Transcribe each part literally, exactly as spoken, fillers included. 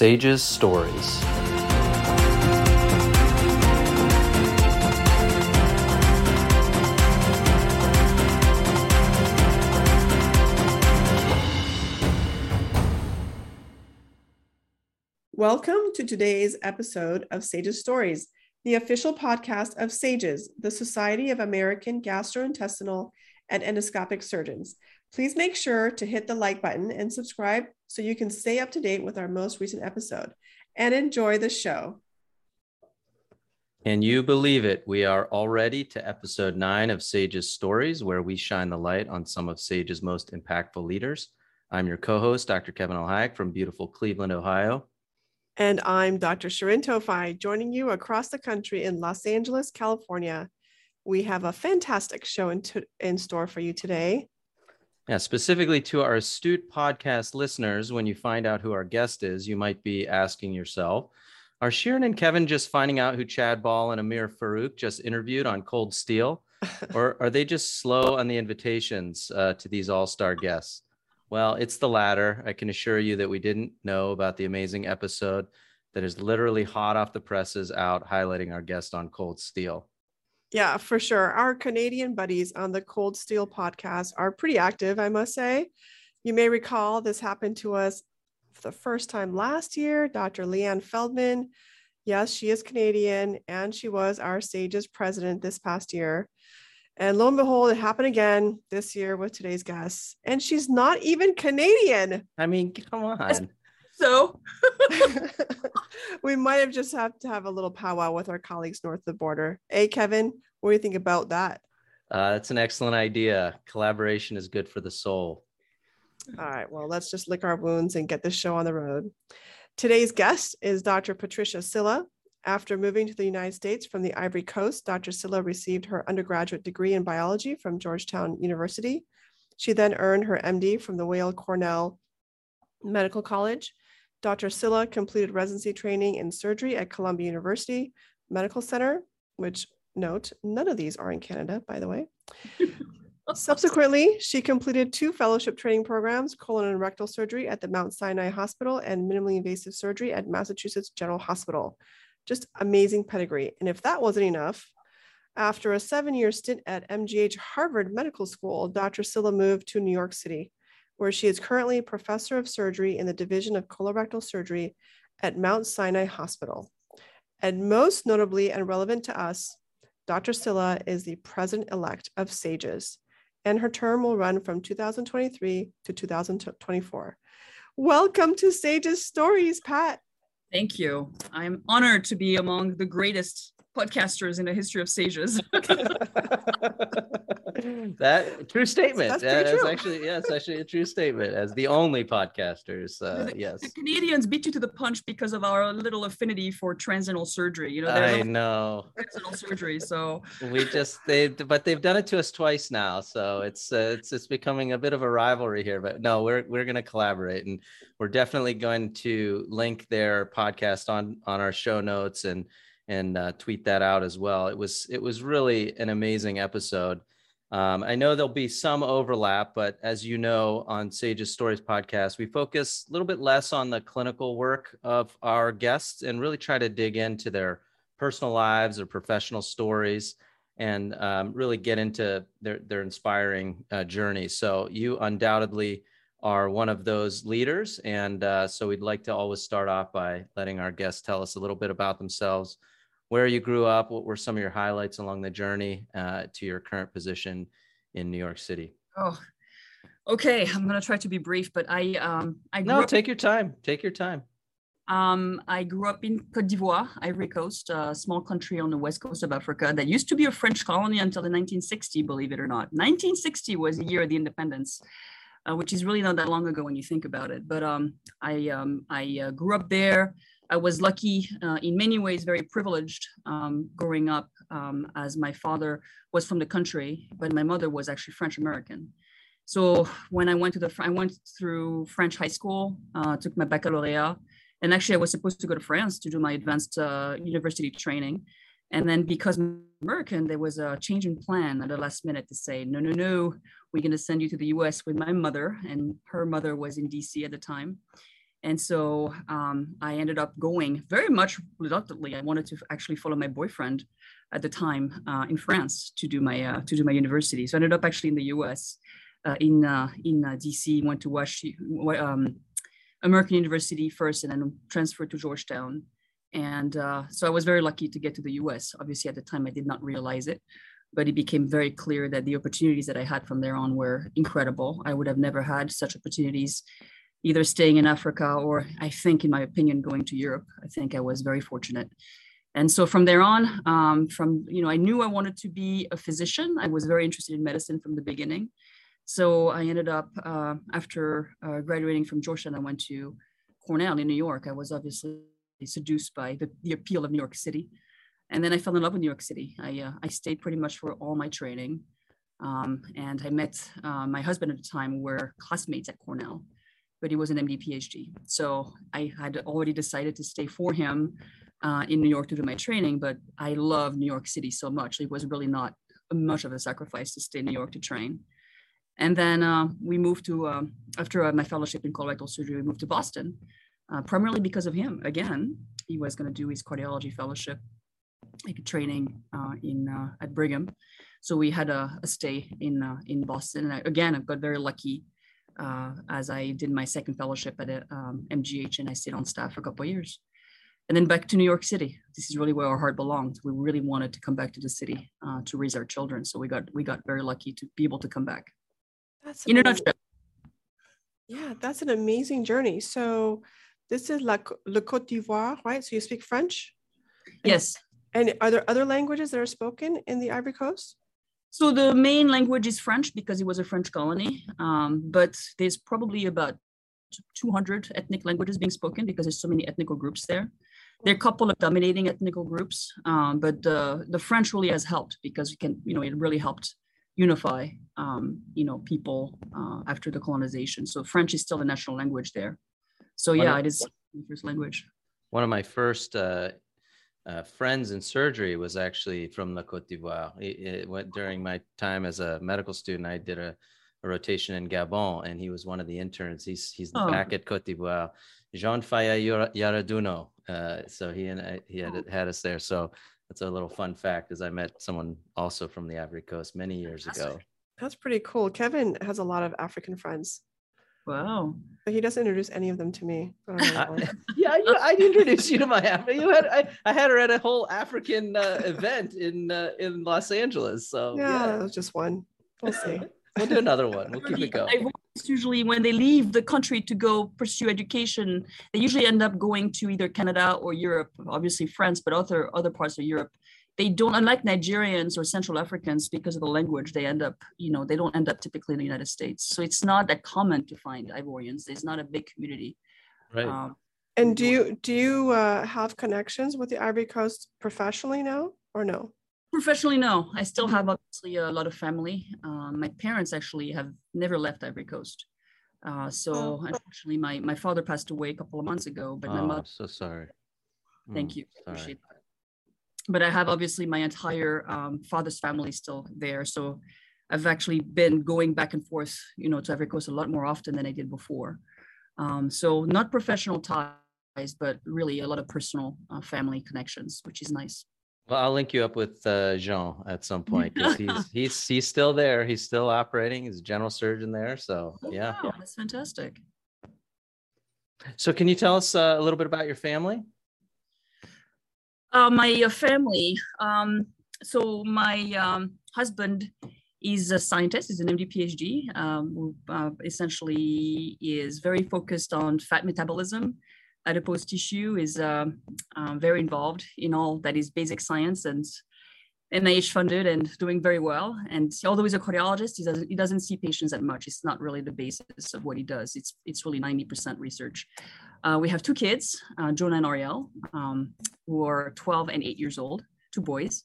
Sages Stories. Welcome to today's episode of Sages Stories, the official podcast of Sages, the Society of American Gastrointestinal and Endoscopic Surgeons. Please make sure to hit the like button and subscribe so you can stay up to date with our most recent episode and enjoy the show. Can you believe it? We are already to episode nine of Sages Stories, where we shine the light on some of Sage's most impactful leaders. I'm your co-host, Doctor Kevin Al-Hajj from beautiful Cleveland, Ohio. And I'm Doctor Shirin Tofai, joining you across the country in Los Angeles, California. We have a fantastic show in, to- in store for you today. Yeah, specifically to our astute podcast listeners, when you find out who our guest is, you might be asking yourself, are Shirin and Kevin just finding out who Chad Ball and Amir Farouk just interviewed on Cold Steel? Or are they just slow on the invitations uh, to these all-star guests? Well, it's the latter. I can assure you that we didn't know about the amazing episode that is literally hot off the presses out highlighting our guest on Cold Steel. Yeah, for sure. Our Canadian buddies on the Cold Steel podcast are pretty active, I must say. You may recall this happened to us for the first time last year. Doctor Leanne Feldman, yes, she is Canadian, and she was our Sages president this past year. And lo and behold, it happened again this year with today's guest. And she's not even Canadian. I mean, come on. So we might have just have to have a little powwow with our colleagues north of the border. Hey, Kevin, what do you think about that? Uh, that's an excellent idea. Collaboration is good for the soul. All right. Well, let's just lick our wounds and get this show on the road. Today's guest is Doctor Patricia Silla. After moving to the United States from the Ivory Coast, Doctor Silla received her undergraduate degree in biology from Georgetown University. She then earned her M D from the Weill Cornell Medical College. Doctor Silla completed residency training in surgery at Columbia University Medical Center, which, note, none of these are in Canada, by the way. Subsequently, she completed two fellowship training programs, colon and rectal surgery at the Mount Sinai Hospital and minimally invasive surgery at Massachusetts General Hospital. Just amazing pedigree. And if that wasn't enough, after a seven-year stint at M G H Harvard Medical School, Doctor Silla moved to New York City, where she is currently professor of surgery in the Division of Colorectal Surgery at Mount Sinai Hospital. And most notably and relevant to us, Doctor Silla is the president-elect of Sages, and her term will run from two thousand twenty-three to two thousand twenty-four. Welcome to Sages Stories, Pat. Thank you. I'm honored to be among the greatest podcasters in the history of Sages. That true statement. That's, that's that, true. actually yeah, it's actually a true statement. As the only podcasters, uh, the, yes. The Canadians beat you to the punch because of our little affinity for transanal surgery. You know, I know transanal surgery. So we just they but they've done it to us twice now. So it's uh, it's it's becoming a bit of a rivalry here. But no, we're we're going to collaborate, and we're definitely going to link their podcast on on our show notes and and uh, tweet that out as well. It was it was really an amazing episode. Um, I know there'll be some overlap, but as you know, on Sages Stories podcast, we focus a little bit less on the clinical work of our guests and really try to dig into their personal lives or professional stories and um, really get into their, their inspiring uh, journey. So you undoubtedly are one of those leaders. And uh, so we'd like to always start off by letting our guests tell us a little bit about themselves. Where you grew up, what were some of your highlights along the journey uh, to your current position in New York City? Oh, okay. I'm going to try to be brief, but I- um, I grew No, up... take your time. Take your time. Um, I grew up in Côte d'Ivoire, Ivory Coast, a small country on the west coast of Africa that used to be a French colony until the nineteen sixties, believe it or not. nineteen sixty was the year of the independence, uh, which is really not that long ago when you think about it. But um, I, um, I uh, grew up there. I was lucky, uh, in many ways, very privileged um, growing up um, as my father was from the country, but my mother was actually French American. So when I went to the, I went through French high school, uh, took my baccalaureate, and actually I was supposed to go to France to do my advanced uh, university training. And then because I'm American, there was a change in plan at the last minute to say, no, no, no, we're gonna send you to the U S with my mother, and her mother was in D C at the time. And so um, I ended up going very much reluctantly. I wanted to actually follow my boyfriend at the time uh, in France to do my uh, to do my university. So I ended up actually in the U S uh, in uh, in uh, D C, went to Washington, um, American University first, and then transferred to Georgetown. And uh, so I was very lucky to get to the U S. Obviously, at the time, I did not realize it, but it became very clear that the opportunities that I had from there on were incredible. I would have never had such opportunities, either staying in Africa or, I think, in my opinion, going to Europe. I think I was very fortunate. And so from there on, um, from, you know, I knew I wanted to be a physician. I was very interested in medicine from the beginning. So I ended up, uh, after uh, graduating from Georgetown, I went to Cornell in New York. I was obviously seduced by the, the appeal of New York City. And then I fell in love with New York City. I, uh, I stayed pretty much for all my training. Um, and I met uh, my husband at the time, were classmates at Cornell, but he was an M D P H D. So I had already decided to stay for him uh, in New York to do my training, but I love New York City so much. It was really not much of a sacrifice to stay in New York to train. And then uh, we moved to, um, after uh, my fellowship in colorectal surgery, we moved to Boston, uh, primarily because of him. Again, he was gonna do his cardiology fellowship, like training uh, in uh, at Brigham. So we had a, a stay in, uh, in Boston. And I, again, I've got very lucky Uh, as I did my second fellowship at um, M G H, and I stayed on staff for a couple of years. And then back to New York City. This is really where our heart belonged. We really wanted to come back to the city uh, to raise our children. So we got we got very lucky to be able to come back. That's in a nutshell. Yeah, that's an amazing journey. So this is La Le Côte d'Ivoire, right? So you speak French? Yes. And, and are there other languages that are spoken in the Ivory Coast? So the main language is French because it was a French colony, um, but there's probably about two hundred ethnic languages being spoken because there's so many ethnical groups there. There are a couple of dominating ethnical groups, um, but the, the French really has helped because it can, you know, it really helped unify, um, you know, people uh, after the colonization. So French is still the national language there. So yeah, it is the first language. One of my first uh... Uh, friends in surgery was actually from La Côte d'Ivoire. It, it went during my time as a medical student. I did a, a rotation in Gabon, and he was one of the interns. He's he's oh. back at Côte d'Ivoire. Jean Fayet Yaraduno. Uh, so he and I, he had had us there. So that's a little fun fact. Is I met someone also from the Ivory Coast many years ago. That's pretty cool. Kevin has a lot of African friends. Wow. But he doesn't introduce any of them to me. I don't know. yeah, you, I introduced you to my you had I, I had her at a whole African uh, event in uh, in Los Angeles. So yeah, yeah, it was just one. We'll see. We'll do another one. We'll keep it going. Usually when they leave the country to go pursue education, they usually end up going to either Canada or Europe, obviously France, but other other parts of Europe. They don't, unlike Nigerians or Central Africans, because of the language, they end up, you know, they don't end up typically in the United States. So it's not that common to find Ivorians. There's not a big community. Right. Um, and do you do you uh, have connections with the Ivory Coast professionally now or no? Professionally, no. I still have obviously a lot of family. Um, my parents actually have never left Ivory Coast. Uh, so oh. unfortunately, my, my father passed away a couple of months ago. But oh, my mother, so sorry. Thank mm, you. Sorry. I appreciate that. But I have obviously my entire um, father's family still there. So I've actually been going back and forth, you know, to Ivory Coast a lot more often than I did before. Um, so not professional ties, but really a lot of personal uh, family connections, which is nice. Well, I'll link you up with uh, Jean at some point because he's, he's, he's still there. He's still operating. He's a general surgeon there. So yeah. Oh, wow, that's fantastic. So can you tell us uh, a little bit about your family? Uh, my uh, family, um, so my um, husband is a scientist, he's an M D P H D, um, who uh, essentially is very focused on fat metabolism. Adipose tissue is uh, um, very involved in all that is basic science and N I H funded and doing very well. And although he's a cardiologist, he doesn't, he doesn't see patients that much. It's not really the basis of what he does. It's it's really ninety percent research. Uh, we have two kids, uh, Jonah and Ariel, um, who are twelve and eight years old, two boys.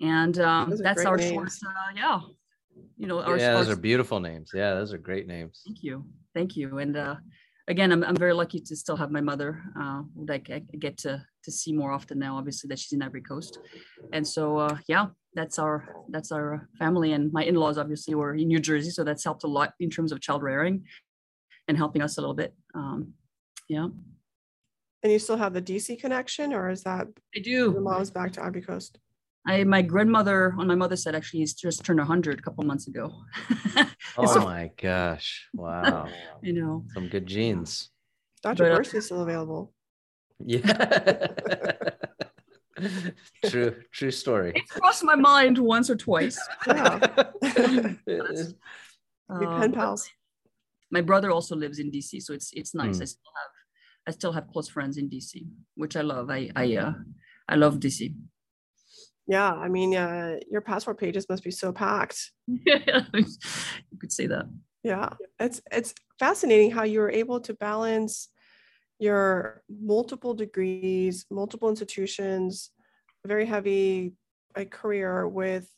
And um, that's our short, uh, yeah. You know, our yeah, those are beautiful names. Yeah, those are great names. Thank you. Thank you. And uh, again, I'm, I'm very lucky to still have my mother, uh, like I get to, to see more often now, obviously that she's in Ivory Coast. And so, uh, yeah, that's our, that's our family. And my in-laws obviously were in New Jersey. So that's helped a lot in terms of child rearing and helping us a little bit. Um, Yeah. And you still have the D C connection, or is that? I do. Your mom's back to Ivory Coast. I, my grandmother on my mother's side actually has just turned one hundred a couple months ago. Oh so, my gosh. Wow. You know. Some good genes. Doctor Bursley is still available. Yeah. True, true story. It crossed my mind once or twice. Yeah. uh, pen pals. My brother also lives in D C, so it's it's nice. Mm. I still have I still have close friends in D C, which I love. I I uh, I love D C. Yeah, I mean, uh, your passport pages must be so packed. Yeah, you could say that. Yeah, it's it's fascinating how you were able to balance your multiple degrees, multiple institutions, very heavy a career with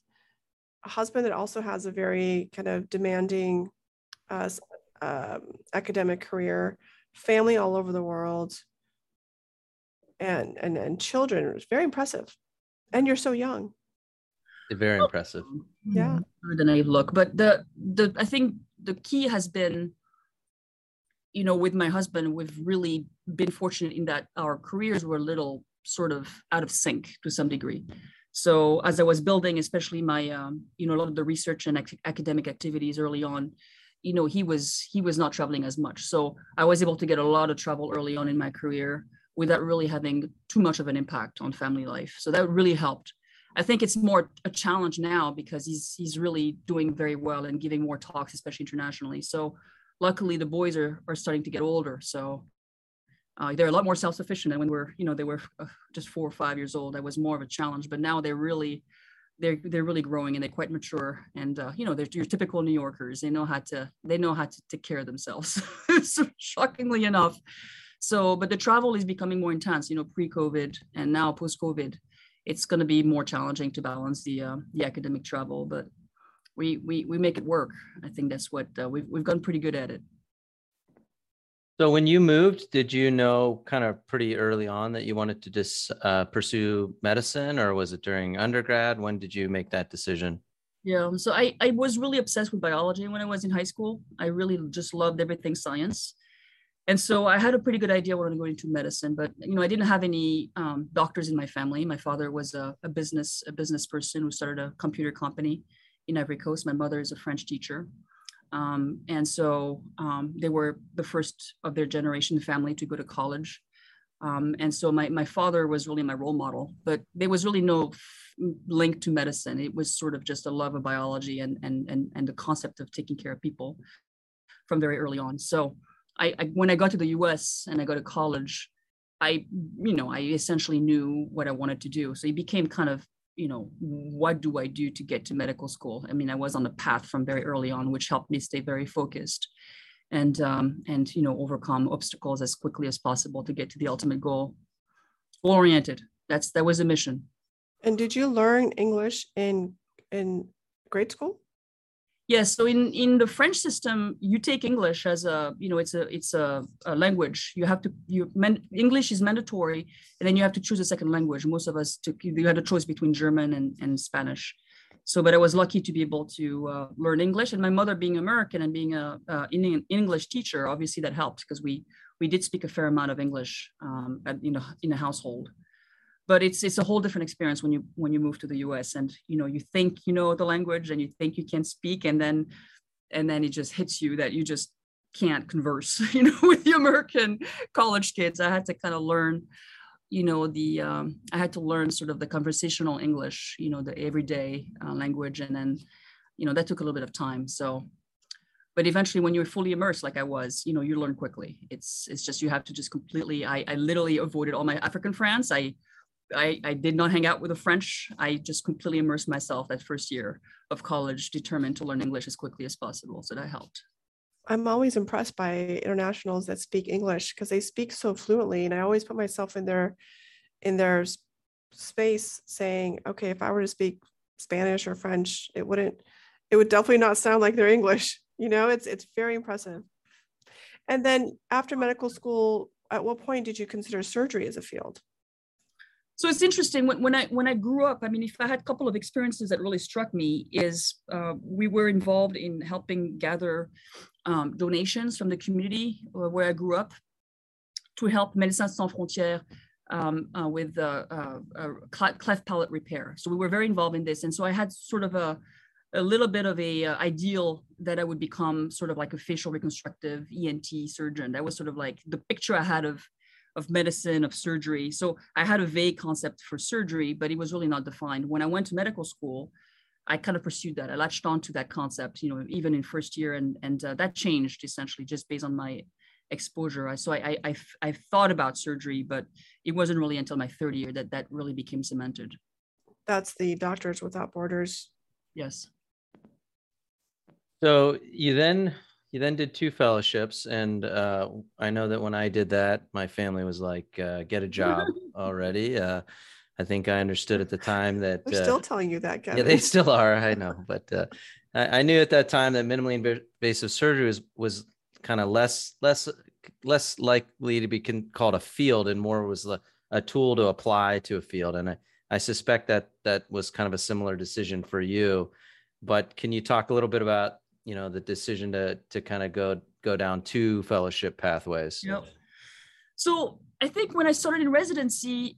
a husband that also has a very kind of demanding uh, um, academic career, family all over the world, and and and children. It was very impressive. And you're so young. Very impressive. Yeah. Than I look, but the the I think the key has been, you know, with my husband, we've really been fortunate in that our careers were a little sort of out of sync to some degree. So as I was building, especially my, um, you know, a lot of the research and ac- academic activities early on, you know, he was he was not traveling as much. So I was able to get a lot of travel early on in my career, without really having too much of an impact on family life. So that really helped. I think it's more a challenge now because he's he's really doing very well and giving more talks, especially internationally. So luckily the boys are are starting to get older. So uh, they're a lot more self-sufficient than when we're, you know, they were just four or five years old. That was more of a challenge, but now they're really, they're they're really growing and they're quite mature. And, uh, you know, they're your typical New Yorkers. They know how to, they know how to take care of themselves. So shockingly enough. So, but the travel is becoming more intense, you know, pre-COVID and now post-COVID, it's going to be more challenging to balance the uh, the academic travel, but we we we make it work. I think that's what uh, we've we've gotten pretty good at it. So, when you moved, did you know kind of pretty early on that you wanted to just uh, pursue medicine, or was it during undergrad? When did you make that decision? Yeah, so I I was really obsessed with biology when I was in high school. I really just loved everything science. And so I had a pretty good idea when I was going into medicine, but, you know, I didn't have any um, doctors in my family. My father was a, a business, a business person who started a computer company in Ivory Coast. My mother is a French teacher. Um, and so um, they were the first of their generation family to go to college. Um, and so my, my father was really my role model, but there was really no link to medicine. It was sort of just a love of biology and, and, and, and the concept of taking care of people from very early on. So I, I, when I got to the U S and I got to college, I, you know, I essentially knew what I wanted to do. So it became kind of, you know, what do I do to get to medical school? I mean, I was on the path from very early on, which helped me stay very focused and, um, and, you know, overcome obstacles as quickly as possible to get to the ultimate goal. Goal-oriented. That's, that was a mission. And did you learn English in, in grade school? Yes. So in, in the French system, you take English as a, you know, it's a, it's a, a language. You have to, you, men, English is mandatory, and then you have to choose a second language. Most of us took, you had a choice between German and, and Spanish. So, but I was lucky to be able to uh, learn English, and my mother being American and being a, uh, an English teacher, obviously that helped because we, we did speak a fair amount of English um, at, you know, in a household. But it's it's a whole different experience when you when you move to the U S and, you know, you think you know the language and you think you can speak, and then and then it just hits you that you just can't converse, you know, with the American college kids. I had to kind of learn, you know, the um, I had to learn sort of the conversational English, you know, the everyday uh, language, and then, you know, that took a little bit of time. So, but eventually, when you're fully immersed, like I was, you know, you learn quickly. It's it's just you have to just completely. I I literally avoided all my African friends. I I, I did not hang out with the French. I just completely immersed myself that first year of college, determined to learn English as quickly as possible. So that helped. I'm always impressed by internationals that speak English because they speak so fluently. And I always put myself in their in their space saying, okay, if I were to speak Spanish or French, it wouldn't, it would definitely not sound like they're English. You know, it's it's very impressive. And then after medical school, at what point did you consider surgery as a field? So it's interesting when, when I when I grew up, I mean, if I had a couple of experiences that really struck me is uh, we were involved in helping gather um, donations from the community where I grew up. to help Médecins Sans Frontières um, uh, with uh, uh, uh, cleft palate repair. So we were very involved in this. And so I had sort of a, a little bit of a uh, ideal that I would become sort of like a facial reconstructive E N T surgeon. That was sort of like the picture I had of, of medicine, of surgery. So I had a vague concept for surgery, but it was really not defined. When I went to medical school, I kind of pursued that. I latched on to that concept, you know, even in first year, and, and uh, that changed essentially just based on my exposure. I, so I, I, I thought about surgery, but it wasn't really until my third year that that really became cemented. That's the Doctors Without Borders. Yes. So you then, you then did two fellowships. And uh, I know that when I did that, my family was like, uh, get a job already. Uh, I think I understood at the time that they're still uh, telling you that, Kevin. Yeah, they still are. I know, but uh, I, I knew at that time that minimally invasive surgery was was kind of less less less likely to be con called a field, and more was a, a tool to apply to a field. And I I suspect that that was kind of a similar decision for you. But can you talk a little bit about, you know, the decision to to kind of go go down two fellowship pathways? Yep. So I think when I started in residency,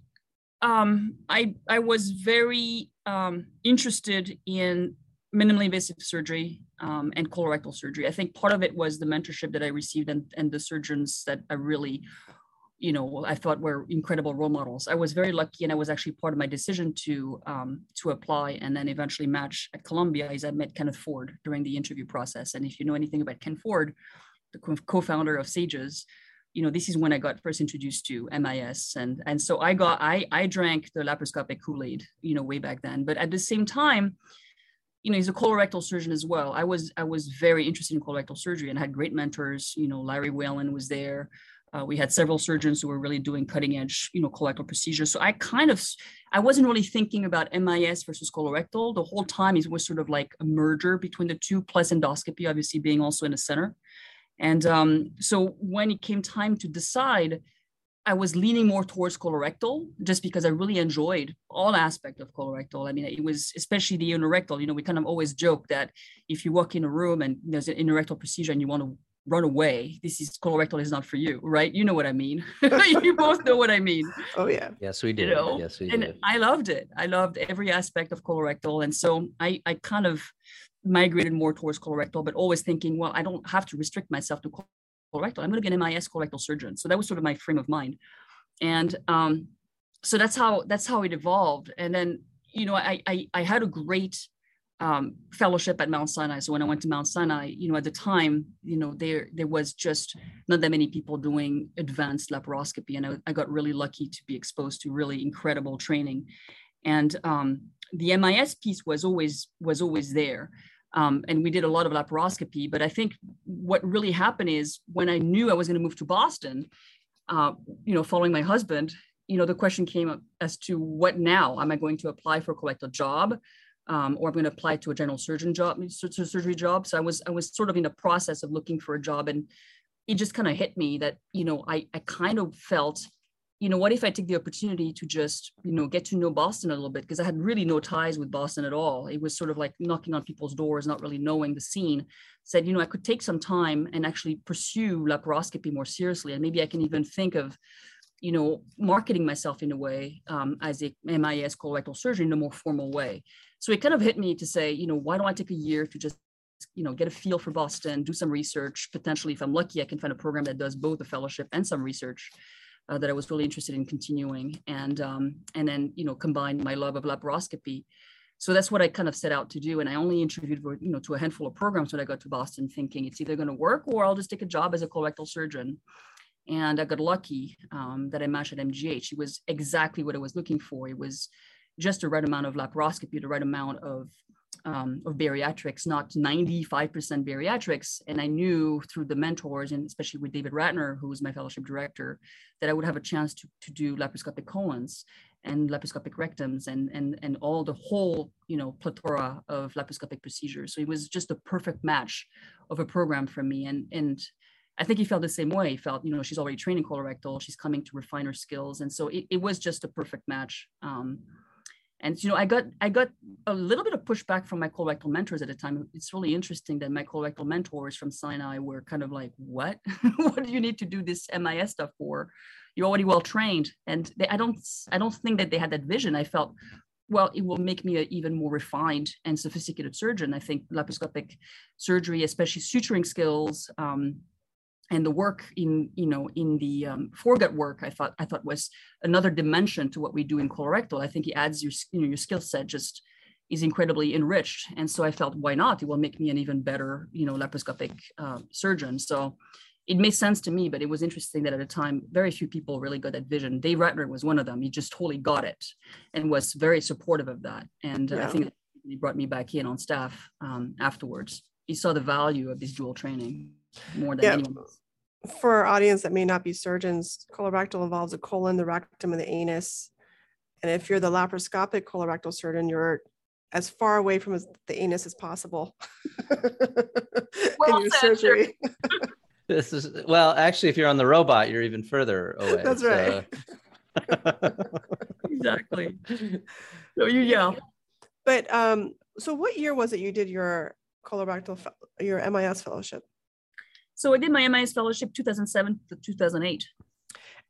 Um, I, I was very um, interested in minimally invasive surgery um, and colorectal surgery. I think part of it was the mentorship that I received and, and the surgeons that I really, you know, I thought were incredible role models. I was very lucky, and I was actually part of my decision to, um, to apply and then eventually match at Columbia is I met Kenneth Forde during the interview process. And if you know anything about Ken Forde, the co-founder of Sages, you know, this is when I got first introduced to M I S. And, and so I got, I, I drank the laparoscopic Kool-Aid, you know, way back then. But at the same time, you know, he's a colorectal surgeon as well. I was, I was very interested in colorectal surgery and had great mentors. You know, Larry Whelan was there. Uh, we had several surgeons who were really doing cutting edge, you know, colorectal procedures. So I kind of, I wasn't really thinking about M I S versus colorectal. The whole time it was sort of like a merger between the two, plus endoscopy, obviously being also in the center. And um, so when it came time to decide, I was leaning more towards colorectal just because I really enjoyed all aspects of colorectal. I mean, it was especially the anorectal. You know, we kind of always joke that if you walk in a room and there's an anorectal procedure and you want to run away, this is colorectal is not for you, right? You know what I mean? You both know what I mean. Oh, yeah. Yes, we did. You know? Yes, we and did. I loved it. I loved every aspect of colorectal. And so I, I kind of migrated more towards colorectal, but always thinking, well, I don't have to restrict myself to colorectal. I'm going to be an M I S colorectal surgeon. So that was sort of my frame of mind. And um, so that's how, that's how it evolved. And then, you know, I, I, I had a great um, fellowship at Mount Sinai. So when I went to Mount Sinai, you know, at the time, you know, there, there was just not that many people doing advanced laparoscopy. And I, I got really lucky to be exposed to really incredible training. And um, the M I S piece was always, was always there. Um, and we did a lot of laparoscopy, but I think what really happened is when I knew I was going to move to Boston, uh, you know, following my husband, you know, the question came up as to what now? Am I going to apply for a colorectal job, um, or I'm going to apply to a general surgeon job, surgery job? So I was, I was sort of in the process of looking for a job, and it just kind of hit me that, you know, I, I kind of felt, you know, what if I take the opportunity to just, you know, get to know Boston a little bit, because I had really no ties with Boston at all. It was sort of like knocking on people's doors, not really knowing the scene. Said, you know, I could take some time and actually pursue laparoscopy more seriously. And maybe I can even think of, you know, marketing myself in a way um, as a M I S colorectal surgeon in a more formal way. So it kind of hit me to say, you know, why don't I take a year to just, you know, get a feel for Boston, do some research. Potentially, if I'm lucky, I can find a program that does both a fellowship and some research. Uh, that I was really interested in continuing, and um, and then, you know, combined my love of laparoscopy. So that's what I kind of set out to do. And I only interviewed for, you know, to a handful of programs when I got to Boston, thinking it's either going to work or I'll just take a job as a colorectal surgeon. And I got lucky um, that I matched at M G H. It was exactly what I was looking for. It was just the right amount of laparoscopy, the right amount of um, of bariatrics, not ninety-five percent bariatrics. And I knew through the mentors, and especially with David Ratner, who was my fellowship director, that I would have a chance to, to do laparoscopic colons and laparoscopic rectums and, and, and all the whole, you know, plethora of laparoscopic procedures. So it was just a perfect match of a program for me. And, and I think he felt the same way. He felt, you know, she's already trained in colorectal, she's coming to refine her skills. And so it, it was just a perfect match. Um, And, you know, I got I got a little bit of pushback from my colorectal mentors at the time. It's really interesting that my colorectal mentors from Sinai were kind of like, what? What do you need to do this M I S stuff for? You're already well trained. And they, I don't I don't think that they had that vision. I felt, well, it will make me an even more refined and sophisticated surgeon. I think laparoscopic surgery, especially suturing skills, um, and the work in, you know, in the um, foregut work, I thought I thought was another dimension to what we do in colorectal. I think it adds your, you know, your skill set just is incredibly enriched. And so I felt, why not? It will make me an even better, you know, laparoscopic uh, surgeon. So it made sense to me, but it was interesting that at the time, very few people really got that vision. Dave Ratner was one of them. He just totally got it and was very supportive of that. And uh, yeah. I think he brought me back in on staff um, afterwards. He saw the value of this dual training more than yeah. anyone else. For our audience that may not be surgeons, colorectal involves the colon, the rectum, and the anus. And if you're the laparoscopic colorectal surgeon, you're as far away from the anus as possible well in your surgery. This is, well, actually, if you're on the robot, you're even further away. That's right. So. Exactly. So you, yeah. But um, so what year was it you did your colorectal, your M I S fellowship? So I did my M I S fellowship two thousand seven to two thousand eight.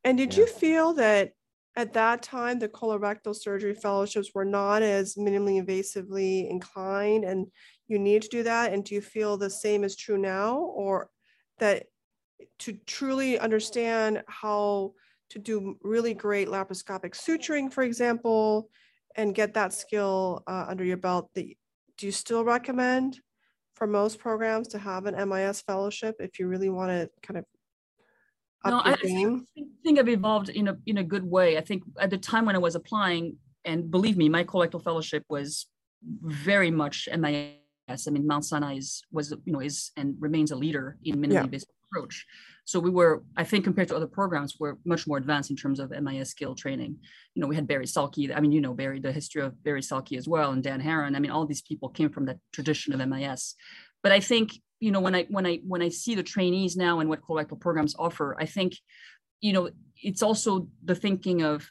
And did yeah. you feel that at that time, the colorectal surgery fellowships were not as minimally invasively inclined and you need to do that? And do you feel the same is true now, or that to truly understand how to do really great laparoscopic suturing, for example, and get that skill uh, under your belt, that, do you still recommend for most programs to have an M I S fellowship if you really want to kind of up no, your I, game? I think I've evolved in a, in a good way. I think at the time when I was applying, and believe me, my colorectal fellowship was very much M I S. I mean, Mount Sinai is, was, you know, is and remains a leader in minimally yeah. invasive approach. So we were, I think, compared to other programs, we're much more advanced in terms of M I S skill training. You know, we had Barry Salky. I mean, you know, Barry, the history of Barry Salky as well, and Dan Herron. I mean, all these people came from that tradition of M I S. But I think, you know, when I when I when I see the trainees now and what colorectal programs offer, I think, you know, it's also the thinking of,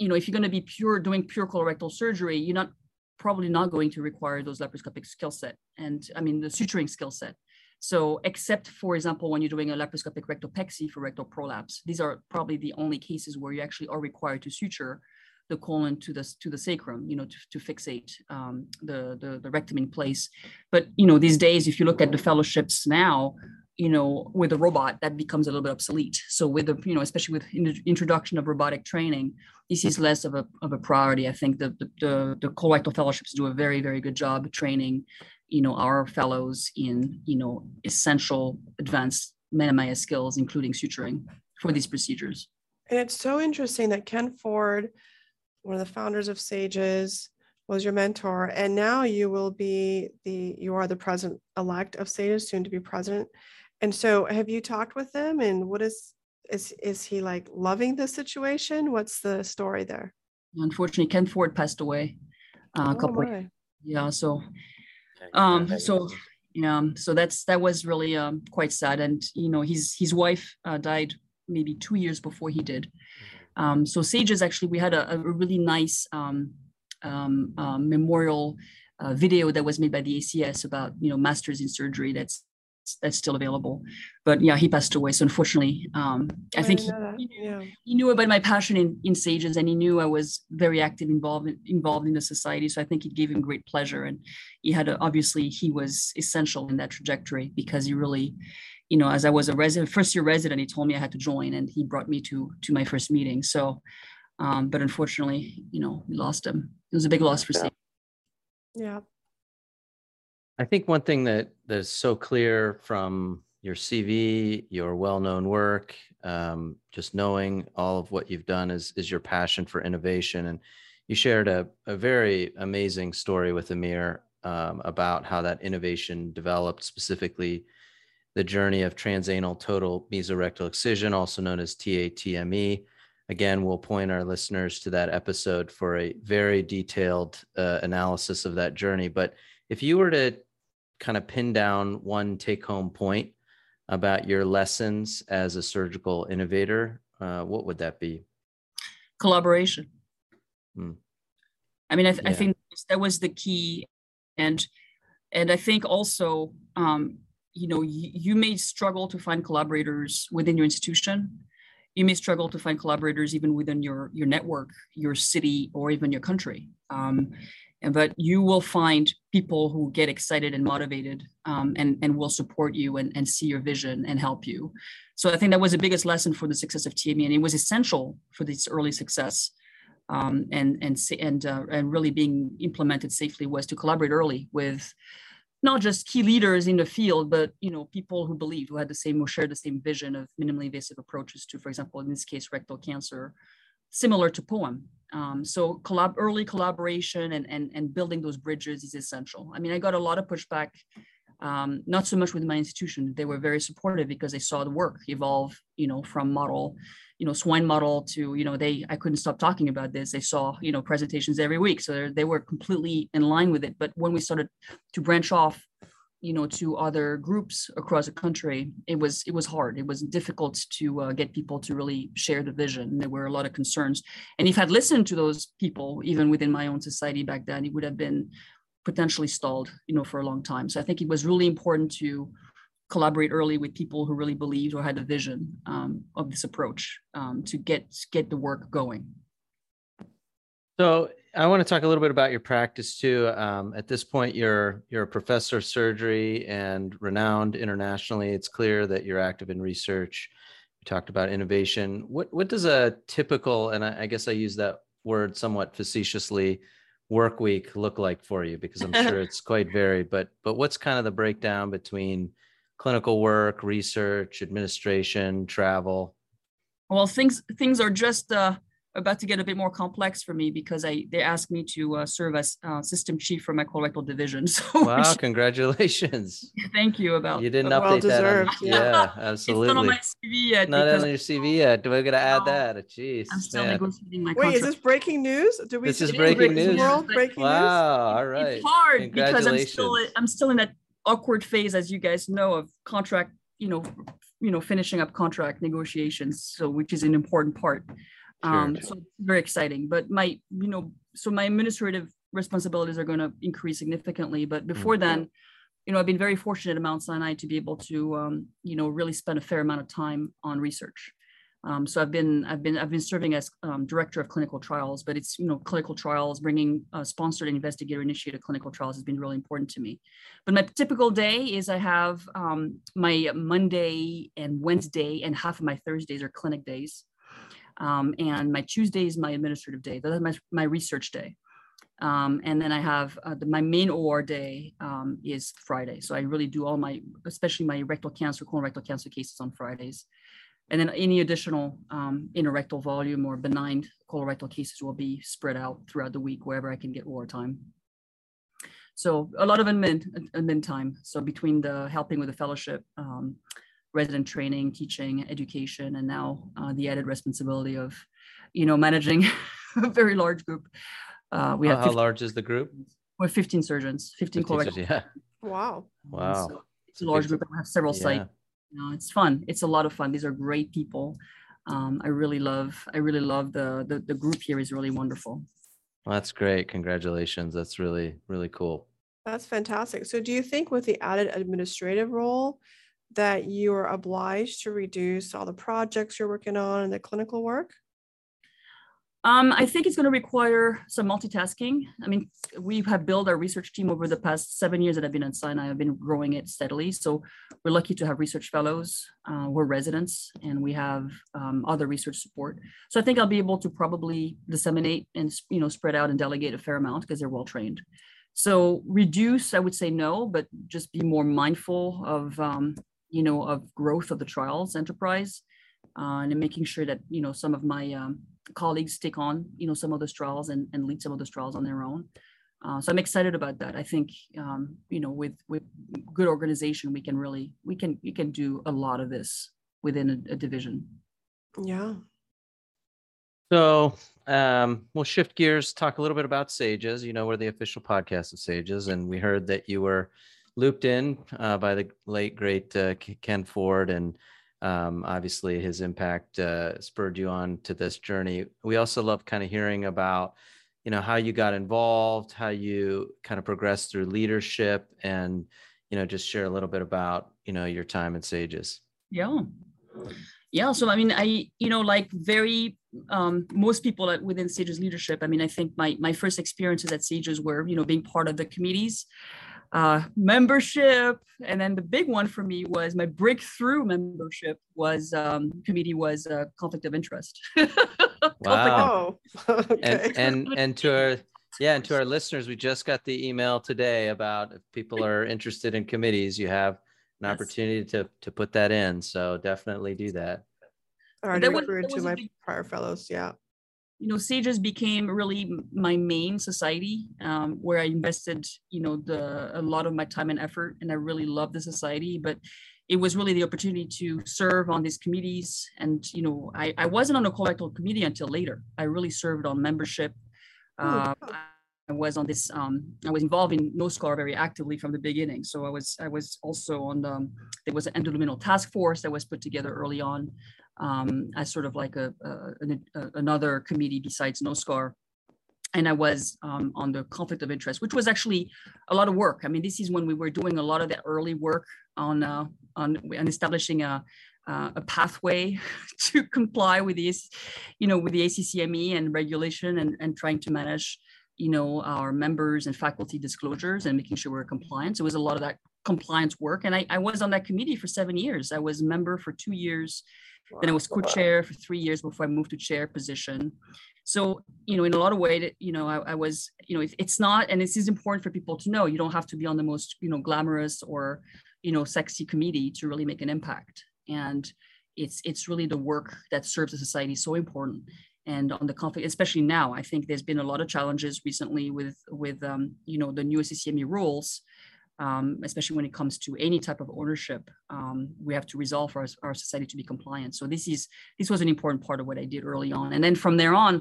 you know, if you're going to be pure doing pure colorectal surgery, you're not probably not going to require those laparoscopic skill set, and I mean the suturing skill set. So except, for example, when you're doing a laparoscopic rectopexy for rectal prolapse, these are probably the only cases where you actually are required to suture the colon to the, to the sacrum, you know, to, to fixate um, the, the, the rectum in place. But, you know, these days, if you look at the fellowships now, you know, with the robot, that becomes a little bit obsolete. So with the, you know, especially with in the introduction of robotic training, this is less of a, of a priority. I think the, the, the, the colorectal fellowships do a very, very good job training, you know, our fellows in, you know, essential advanced M I S skills, including suturing for these procedures. And it's so interesting that Ken Forde, one of the founders of Sages, was your mentor. And now you will be the, you are the president-elect of Sages, soon to be president. And so have you talked with him, and what is, is, is he like loving the situation? What's the story there? Unfortunately, Ken Forde passed away uh, a couple oh, of years. Yeah. So Um, so, yeah, so that's, that was really, um, quite sad. And, you know, his, his wife, uh, died maybe two years before he did. Um, so Sages, actually, we had a, a really nice, um, um, uh, memorial, uh, video that was made by the A C S about, you know, masters in surgery. That's, that's still available, but yeah, he passed away. So unfortunately, um, I, I think he, he, knew, yeah. he knew about my passion in, in Sages, and he knew I was very active, involved, involved in the society. So I think it gave him great pleasure. And he had, a, obviously he was essential in that trajectory, because he really, you know, as I was a resident, first year resident, he told me I had to join, and he brought me to, to my first meeting. So, um, but unfortunately, you know, we lost him. It was a big loss for Sages. Yeah. I think one thing that, that is so clear from your C V, your well-known work, um, just knowing all of what you've done is, is your passion for innovation. And you shared a, a very amazing story with Amir um, about how that innovation developed, specifically the journey of transanal total mesorectal excision, also known as T A T M E. Again, we'll point our listeners to that episode for a very detailed uh, analysis of that journey. But if you were to kind of pin down one take-home point about your lessons as a surgical innovator, uh, what would that be? Collaboration. Hmm. I mean, I, th- yeah. I think that was the key. And and I think also, um, you know, you, you may struggle to find collaborators within your institution. You may struggle to find collaborators even within your, your network, your city, or even your country. Um, and, but you will find people who get excited and motivated um, and, and will support you and, and see your vision and help you. So I think that was the biggest lesson for the success of T A M E, and it was essential for this early success. Um, and and and uh, and really being implemented safely was to collaborate early with not just key leaders in the field, but you know people who believe, who had the same, who shared the same vision of minimally invasive approaches to, for example, in this case, rectal cancer, similar to POEM. Um, so collab early collaboration and and and building those bridges is essential. I mean, I got a lot of pushback, um, not so much with my institution. They were very supportive because they saw the work evolve, you know, from model. You know, swine model to, you know, they, I couldn't stop talking about this. They saw, you know, presentations every week. So they were completely in line with it. But when we started to branch off, you know, to other groups across the country, it was, it was hard. It was difficult to uh, get people to really share the vision. There were a lot of concerns. And if I'd listened to those people, even within my own society back then, it would have been potentially stalled, you know, for a long time. So I think it was really important to collaborate early with people who really believed or had a vision um, of this approach um, to get get the work going. So I want to talk a little bit about your practice too. Um, at this point, you're you're a professor of surgery and renowned internationally. It's clear that you're active in research. We talked about innovation. What what does a typical, and I, I guess I use that word somewhat facetiously, work week look like for you? Because I'm sure it's quite varied. But but what's kind of the breakdown between clinical work, research, administration, travel? Well, things things are just uh, about to get a bit more complex for me because I they asked me to uh, serve as uh, system chief for my colorectal division. So wow, which, congratulations! Thank you. About you didn't update well deserved. That. On, yeah, absolutely. It's not on my C V yet. Not on your C V yet. We're gonna add that. Jeez. I'm still man. negotiating my contract. Wait, is this breaking news? Do we? This is breaking news. World breaking wow. News? All right. It's hard because I'm still I'm still in that awkward phase, as you guys know, of contract, you know, you know, finishing up contract negotiations. So, which is an important part. Um, sure, sure. So it's very exciting, but my, you know, so my administrative responsibilities are going to increase significantly. But before mm-hmm. then, you know, I've been very fortunate at Mount Sinai to be able to, um, you know, really spend a fair amount of time on research. Um, so I've been, I've been, I've been serving as um, director of clinical trials, but it's, you know, clinical trials, bringing uh, sponsored and investigator initiated clinical trials has been really important to me. But my typical day is I have um, my Monday and Wednesday and half of my Thursdays are clinic days. Um, and my Tuesday is my administrative day. That's my, my research day. Um, and then I have uh, the, my main O R day um, is Friday. So I really do all my, especially my rectal cancer, colorectal cancer cases on Fridays. And then any additional um, interrectal volume or benign colorectal cases will be spread out throughout the week, wherever I can get O R time. So a lot of admin, admin time. So between the helping with the fellowship, um, resident training, teaching, education, and now uh, the added responsibility of, you know, managing a very large group. Uh, we have how fifteen, large is the group? We're fifteen surgeons, fifteen, fifteen colorectal. Yeah. Wow. Wow. So it's a large group. I have several yeah. sites. No, it's fun. It's a lot of fun. These are great people. Um, I really love, I really love the, the, the group here is really wonderful. Well, that's great. Congratulations. That's really, really cool. That's fantastic. So do you think with the added administrative role that you are obliged to reduce all the projects you're working on and the clinical work? Um, I think it's going to require some multitasking. I mean, we have built our research team over the past seven years that I've been at Sinai. I've been growing it steadily. So we're lucky to have research fellows, uh, we're residents, and we have um, other research support. So I think I'll be able to probably disseminate and, you know, spread out and delegate a fair amount because they're well trained. So reduce, I would say no, but just be more mindful of, um, you know, of growth of the trials enterprise uh, and making sure that, you know, some of my um, colleagues take on, you know, some of those trials and, and lead some of those trials on their own. Uh, so I'm excited about that. I think, um, you know, with, with good organization, we can really, we can, you can do a lot of this within a, a division. Yeah. So um, we'll shift gears, talk a little bit about Sages. You know, we're the official podcast of Sages, and we heard that you were looped in uh, by the late, great uh, Ken Forde, and Um, obviously his impact uh, spurred you on to this journey. We also love kind of hearing about you know, how you got involved, how you kind of progressed through leadership, and, you know, just share a little bit about, you know, your time at Sages. Yeah. Yeah. So, I mean, I, you know, like very, um, most people at, within Sages leadership, I mean, I think my, my first experiences at Sages were, you know, being part of the committees, uh, membership. And then the big one for me was my breakthrough membership was, um, committee was a uh, conflict of interest. Wow. Oh, okay. And, and, and to our, yeah, and to our listeners, we just got the email today about if people are interested in committees, you have an opportunity to, to put that in. So definitely do that. I already that referred was, to my big, prior fellows. Yeah. You know, Sages became really my main society, um, where I invested, you know, the, a lot of my time and effort, and I really loved the society, but it was really the opportunity to serve on these committees. And, you know, I, I wasn't on a colorectal committee until later. I really served on membership. Uh, oh, wow. I was on this, um, I was involved in NOSCAR very actively from the beginning. So I was, I was also on the, there was an endoluminal task force that was put together early on, um, as sort of like a, a, a another committee besides NOSCAR. And I was um, on the conflict of interest, which was actually a lot of work. I mean, this is when we were doing a lot of the early work on, uh, on, on establishing a, Uh, a pathway to comply with this, you know, with the A C C M E and regulation, and, and trying to manage, you know, our members and faculty disclosures and making sure we're compliant. So it was a lot of that compliance work. And I, I was on that committee for seven years. I was a member for two years. Wow. Then I was co-chair for three years before I moved to chair position. So, you know, in a lot of ways, you know, I, I was, you know, it, it's not, and this is important for people to know, you don't have to be on the most, you know, glamorous or, you know, sexy committee to really make an impact. And it's it's really the work that serves the society so important. And on the conflict, especially now, I think there's been a lot of challenges recently with with um, you know, the new A C C M E rules, um, especially when it comes to any type of ownership. Um, we have to resolve for our, our society to be compliant. So this is this was an important part of what I did early on. And then from there on,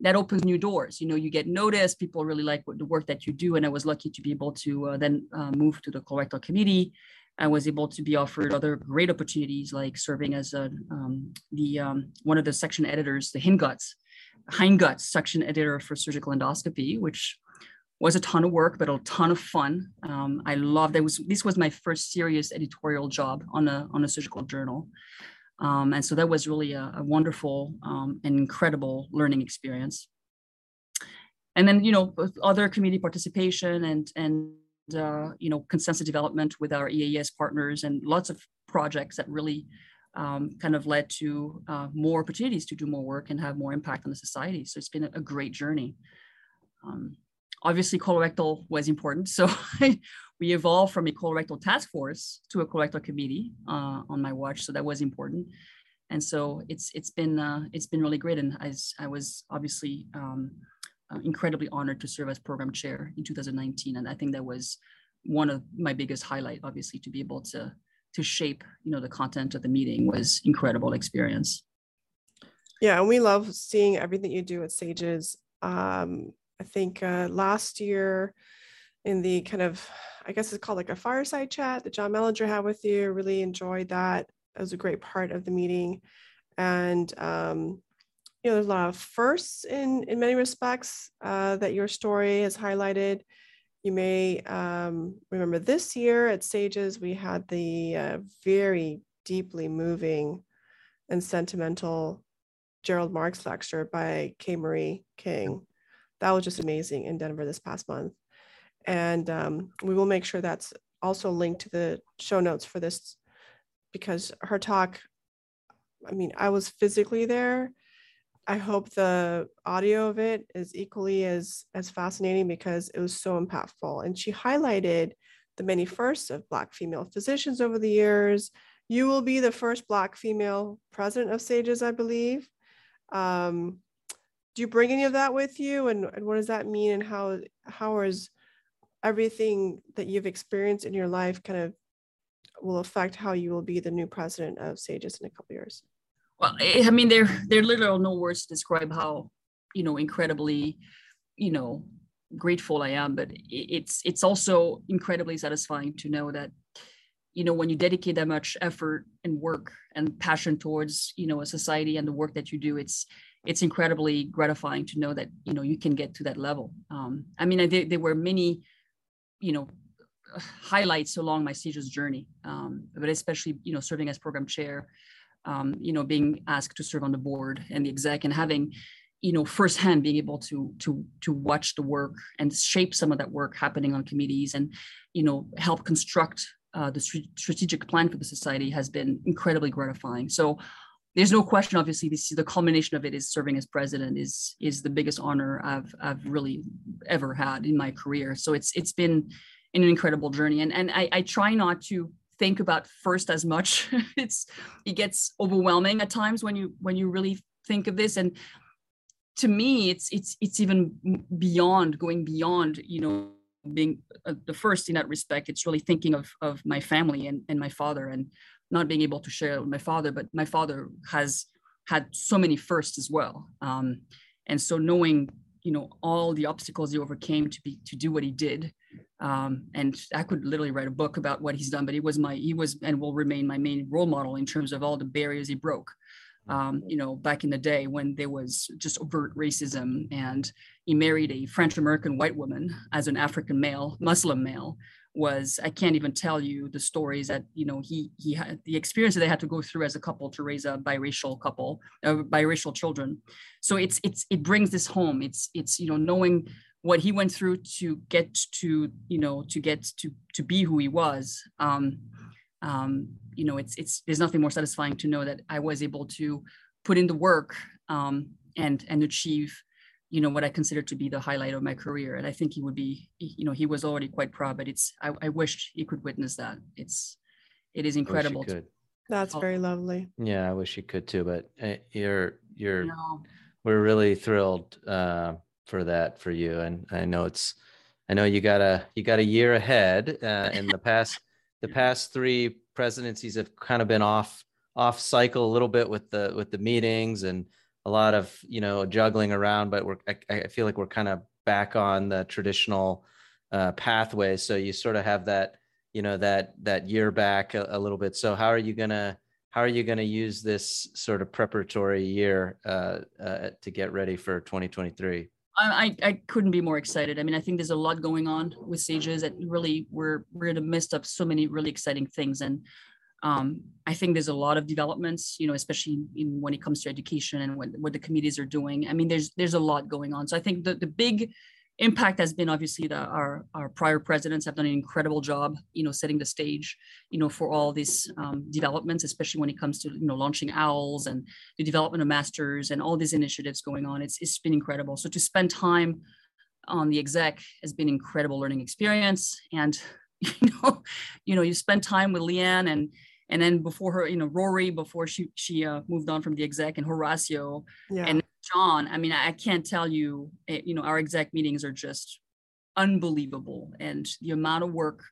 that opens new doors. You know, you get noticed. People really like what, the work that you do. And I was lucky to be able to uh, then uh, move to the colorectal committee. I was able to be offered other great opportunities, like serving as a, um, the um, one of the section editors, the Hindguts, Hindguts section editor for Surgical Endoscopy, which was a ton of work, but a ton of fun. Um, I loved it. Was, this was my first serious editorial job on a, on a surgical journal. Um, and so that was really a, a wonderful um, and incredible learning experience. And then, you know, other community participation and, and, Uh, you know, consensus development with our E A S partners, and lots of projects that really um, kind of led to uh, more opportunities to do more work and have more impact on the society. So it's been a great journey. Um, obviously, colorectal was important. So we evolved from a colorectal task force to a colorectal committee uh, on my watch. So that was important. And so it's it's been uh, it's been really great. And I, I was obviously um, Uh, incredibly honored to serve as program chair in two thousand nineteen. And I think that was one of my biggest highlight, obviously, to be able to, to shape, you know, the content of the meeting was incredible experience. Yeah, and we love seeing everything you do at Sages. Um, I think uh, last year in the kind of, I guess it's called like a fireside chat that John Mellinger had with you, really enjoyed that. It was a great part of the meeting. And um, you know, there's a lot of firsts in, in many respects uh, that your story has highlighted. You may um, remember this year at Sages, we had the uh, very deeply moving and sentimental Gerald Marx lecture by K. Marie King. That was just amazing in Denver this past month. And um, we will make sure that's also linked to the show notes for this, because her talk, I mean, I was physically there. I hope the audio of it is equally as, as fascinating, because it was so impactful. And she highlighted the many firsts of Black female physicians over the years. You will be the first Black female president of Sages, I believe. Um, do you bring any of that with you? And, and what does that mean? And how, how is everything that you've experienced in your life kind of will affect how you will be the new president of Sages in a couple of years? Well, I mean, there there literally are no words to describe how, you know, incredibly, you know, grateful I am. But it's it's also incredibly satisfying to know that, you know, when you dedicate that much effort and work and passion towards, you know, a society and the work that you do, it's it's incredibly gratifying to know that, you know, you can get to that level. Um, I mean, I, there, there were many, you know, highlights along my Sages journey, um, but especially, you know, serving as program chair, um, you know, being asked to serve on the board and the exec, and having, you know, firsthand being able to to to watch the work and shape some of that work happening on committees, and, you know, help construct uh, the st strategic plan for the society has been incredibly gratifying. So there's no question, obviously, this is the culmination of it is serving as president is is the biggest honor I've I've really ever had in my career. So it's it's been an incredible journey, and and I, I try not to think about first as much. it's it gets overwhelming at times when you when you really think of this, and to me, it's it's it's even beyond going beyond, you know, being the first in that respect. It's really thinking of of my family and and my father, and not being able to share it with my father, but my father has had so many firsts as well, um, and so knowing, you know, all the obstacles he overcame to be to do what he did, um, and I could literally write a book about what he's done. But he was my he was and will remain my main role model in terms of all the barriers he broke. Um, you know, back in the day when there was just overt racism, and he married a French-American white woman as an African male, Muslim male, was, I can't even tell you the stories that, you know, he, he had the experience that they had to go through as a couple to raise a biracial couple, uh, biracial children. So it's, it's, it brings this home. It's, it's, you know, knowing what he went through to get to, you know, to get to, to be who he was, um, um, you know, it's, it's, there's nothing more satisfying to know that I was able to put in the work, um, and, and achieve, you know, what I consider to be the highlight of my career. And I think he would be, you know, he was already quite proud, but it's, I, I wish he could witness that. It's, it is incredible. To, That's oh. very lovely. Yeah. I wish you could too, but uh, you're, you're, no. we're really thrilled, uh, for that, for you. And I know it's, I know you got a, you got a year ahead, uh, in the past, the past three presidencies have kind of been off off cycle a little bit with the with the meetings and a lot of, you know, juggling around, but we're I, I feel like we're kind of back on the traditional uh, pathway. So you sort of have that, you know, that that year back a, a little bit. So how are you gonna how are you gonna use this sort of preparatory year uh, uh, to get ready for twenty twenty-three? I, I couldn't be more excited. I mean, I think there's a lot going on with Sages that really we're, we're in the midst of so many really exciting things. And um, I think there's a lot of developments, you know, especially in when it comes to education and what, what the committees are doing. I mean, there's, there's a lot going on. So I think the, the big impact has been obviously that our, our prior presidents have done an incredible job, you know, setting the stage, you know, for all these um, developments, especially when it comes to, you know, launching OWLs and the development of masters and all these initiatives going on. It's, it's been incredible. So to spend time on the exec has been an incredible learning experience. And, you know, you know, you spend time with Leanne and, and then before her, you know, Rory, before she, she uh, moved on from the exec, and Horacio, yeah. and John. I mean, I can't tell you, you know, our exec meetings are just unbelievable. And the amount of work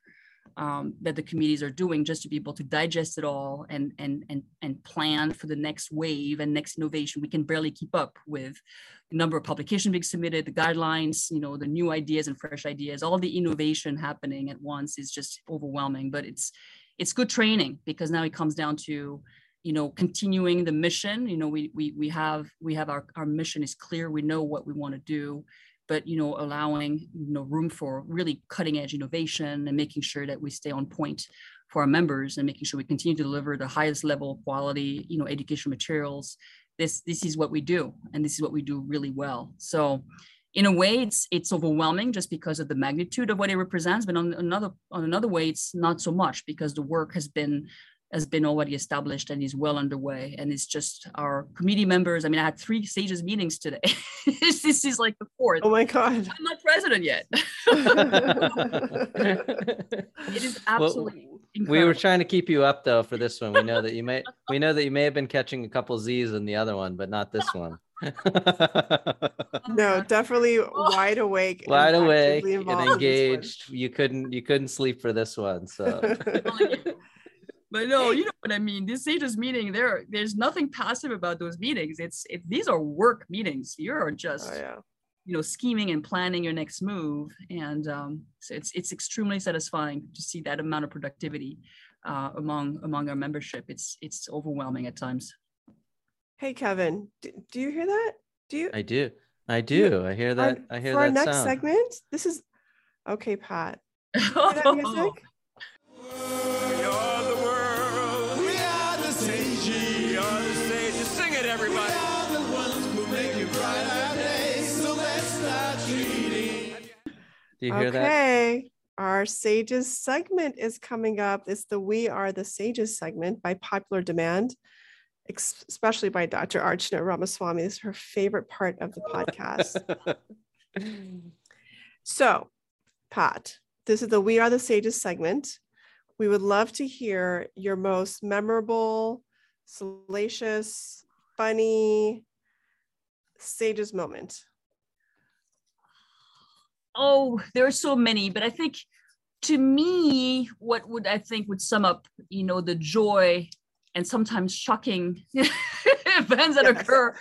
um, that the committees are doing just to be able to digest it all and, and, and, and plan for the next wave and next innovation. We can barely keep up with the number of publications being submitted, the guidelines, you know, the new ideas and fresh ideas, all the innovation happening at once is just overwhelming, but it's, it's good training because now it comes down to, you know, continuing the mission. You know, we we we have we have our our mission is clear. We know what we want to do, but, you know, allowing, you know, room for really cutting edge innovation and making sure that we stay on point for our members and making sure we continue to deliver the highest level of quality, you know, educational materials. This this is what we do, and this is what we do really well. So, in a way, it's it's overwhelming just because of the magnitude of what it represents. But on another on another way, it's not so much because the work has been. has been already established and is well underway. And it's just our committee members. I mean, I had three Sages meetings today. This is like the fourth. Oh my God. I'm not president yet. It is absolutely well, incredible. We were trying to keep you up though for this one. We know that you may, we know that you may have been catching a couple Z's in the other one, but not this one. No, definitely wide awake, wide awake and engaged. You couldn't, you couldn't sleep for this one. So. But no, you know what I mean. This Sages meeting, there, there's nothing passive about those meetings. It's, it, these are work meetings. You're just, oh, yeah. you know, scheming and planning your next move, and um, so it's, it's extremely satisfying to see that amount of productivity uh, among, among our membership. It's, it's overwhelming at times. Hey, Kevin, do, do you hear that? Do you? I do. I do. do I hear that. Our, I hear for that. For our next sound. segment, this is okay, Pat. That music? We are the world. We are the sages. We are the sages. Sing it, everybody. We are the ones who make you bright our day. So let's start cheating. Do you hear okay. that? Okay. Our Sages segment is coming up. It's the We Are the Sages segment by popular demand, especially by Doctor Archana Ramaswamy. This is her favorite part of the podcast. So, Pat, this is the We Are the Sages segment. We would love to hear your most memorable, salacious, funny Sages moment. Oh, there are so many, but I think to me, what would I think would sum up, you know, the joy and sometimes shocking events that yes. occur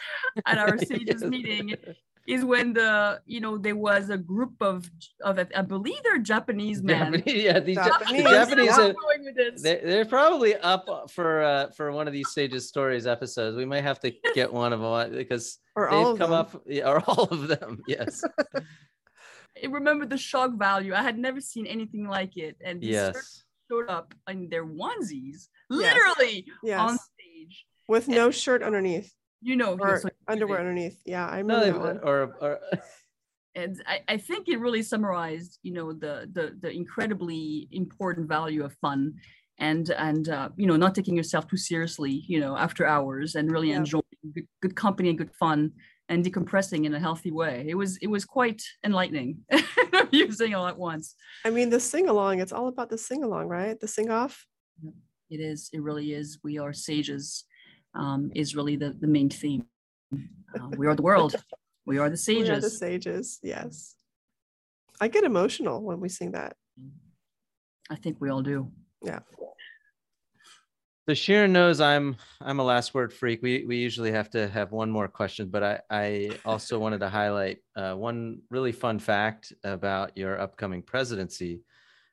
at our Sages yes. meeting is when the, you know, there was a group of, of I believe they're Japanese men. Japanese, yeah, these Japanese, Japanese are, they're, they're probably up for uh, for one of these Sages Stories episodes. We might have to get one of them because or they've all of come them. up, yeah, or all of them, yes. I remember the shock value. I had never seen anything like it. And these yes. showed up in their onesies, yes. literally yes. on stage. With and, no shirt underneath. You know. Or yes, like, underwear underneath. Yeah, I remember no, that or, or, And I, I think it really summarized, you know, the, the, the incredibly important value of fun and, and uh, you know, not taking yourself too seriously, you know, after hours and really yeah. enjoying good, good company and good fun. And decompressing in a healthy way. It was it was quite enlightening. Using all at once. I mean, the sing along. It's all about the sing along, right? The sing off. It is. It really is. We are sages. Um, is really the the main theme. Uh, we are the world. We are the sages. We are the sages. Yes. I get emotional when we sing that. I think we all do. Yeah. So Shirin knows I'm I'm a last word freak. We we usually have to have one more question, but I, I also wanted to highlight uh, one really fun fact about your upcoming presidency,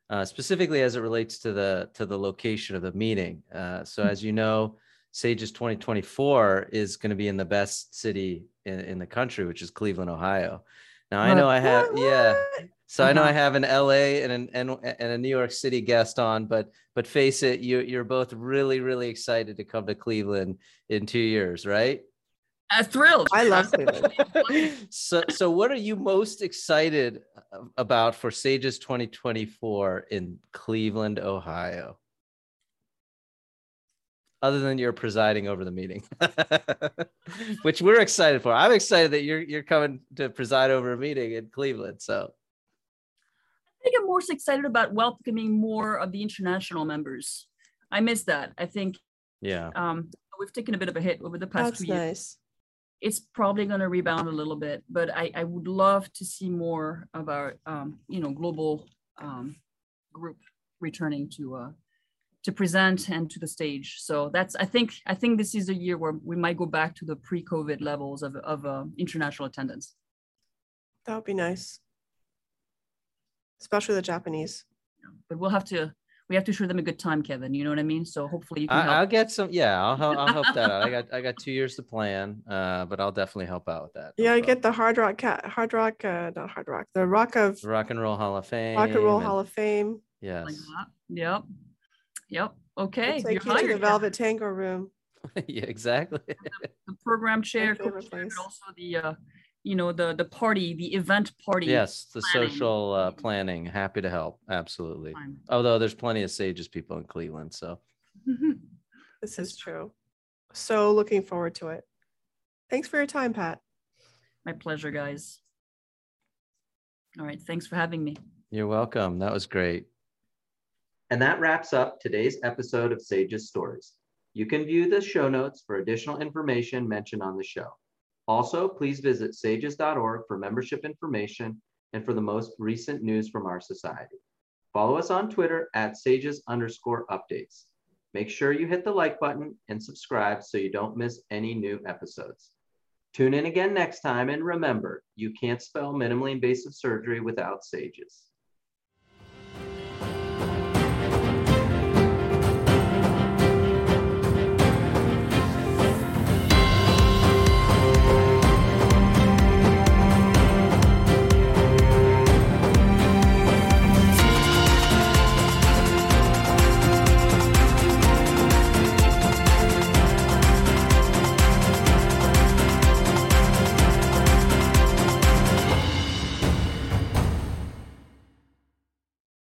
uh, specifically as it relates to the to the location of the meeting. Uh, so as you know, Sages twenty twenty-four is going to be in the best city in, in the country, which is Cleveland, Ohio. Now I know I have yeah. So I know I have an L A and an and, and a New York City guest on, but but face it, you you're both really really excited to come to Cleveland in two years, right? I'm thrilled. I love Cleveland. so so what are you most excited about for Sages twenty twenty-four in Cleveland, Ohio? Other than you're presiding over the meeting, which we're excited for. I'm excited that you're you're coming to preside over a meeting in Cleveland. So. I think I'm most excited about welcoming more of the international members. I miss that. I think yeah, um, we've taken a bit of a hit over the past That's two years. Nice. It's probably going to rebound a little bit, but I, I would love to see more of our um, you know global um, group returning to uh, to present and to the stage. So that's I think I think this is a year where we might go back to the pre-COVID levels of of uh, international attendance. That would be nice. Especially the Japanese. But we'll have to, we have to show them a good time, Kevin. You know what I mean? So hopefully you can I, help. I'll get some, yeah, I'll, I'll help that out. I got I got two years to plan, uh, but I'll definitely help out with that. Yeah, no I get the Hard Rock, Hard Rock, uh, not Hard Rock, the Rock of. Rock and Roll Hall of Fame. Rock and Roll and, Hall of Fame. Yes. Like yep. Yep. Okay. We'll take You're you hired, to the Velvet yeah. Tango Room. Yeah, exactly. The, the program chair, chair but also the, uh, you know, the, the party, the event party. Yes, the planning. social uh, planning. Happy to help. Absolutely. Fine. Although there's plenty of Sages people in Cleveland. So this is true. So looking forward to it. Thanks for your time, Pat. My pleasure, guys. All right. Thanks for having me. You're welcome. That was great. And that wraps up today's episode of Sages Stories. You can view the show notes for additional information mentioned on the show. Also, please visit sages dot org for membership information and for the most recent news from our society. Follow us on Twitter at sages underscore updates. Make sure you hit the like button and subscribe so you don't miss any new episodes. Tune in again next time, and remember, you can't spell minimally invasive surgery without Sages.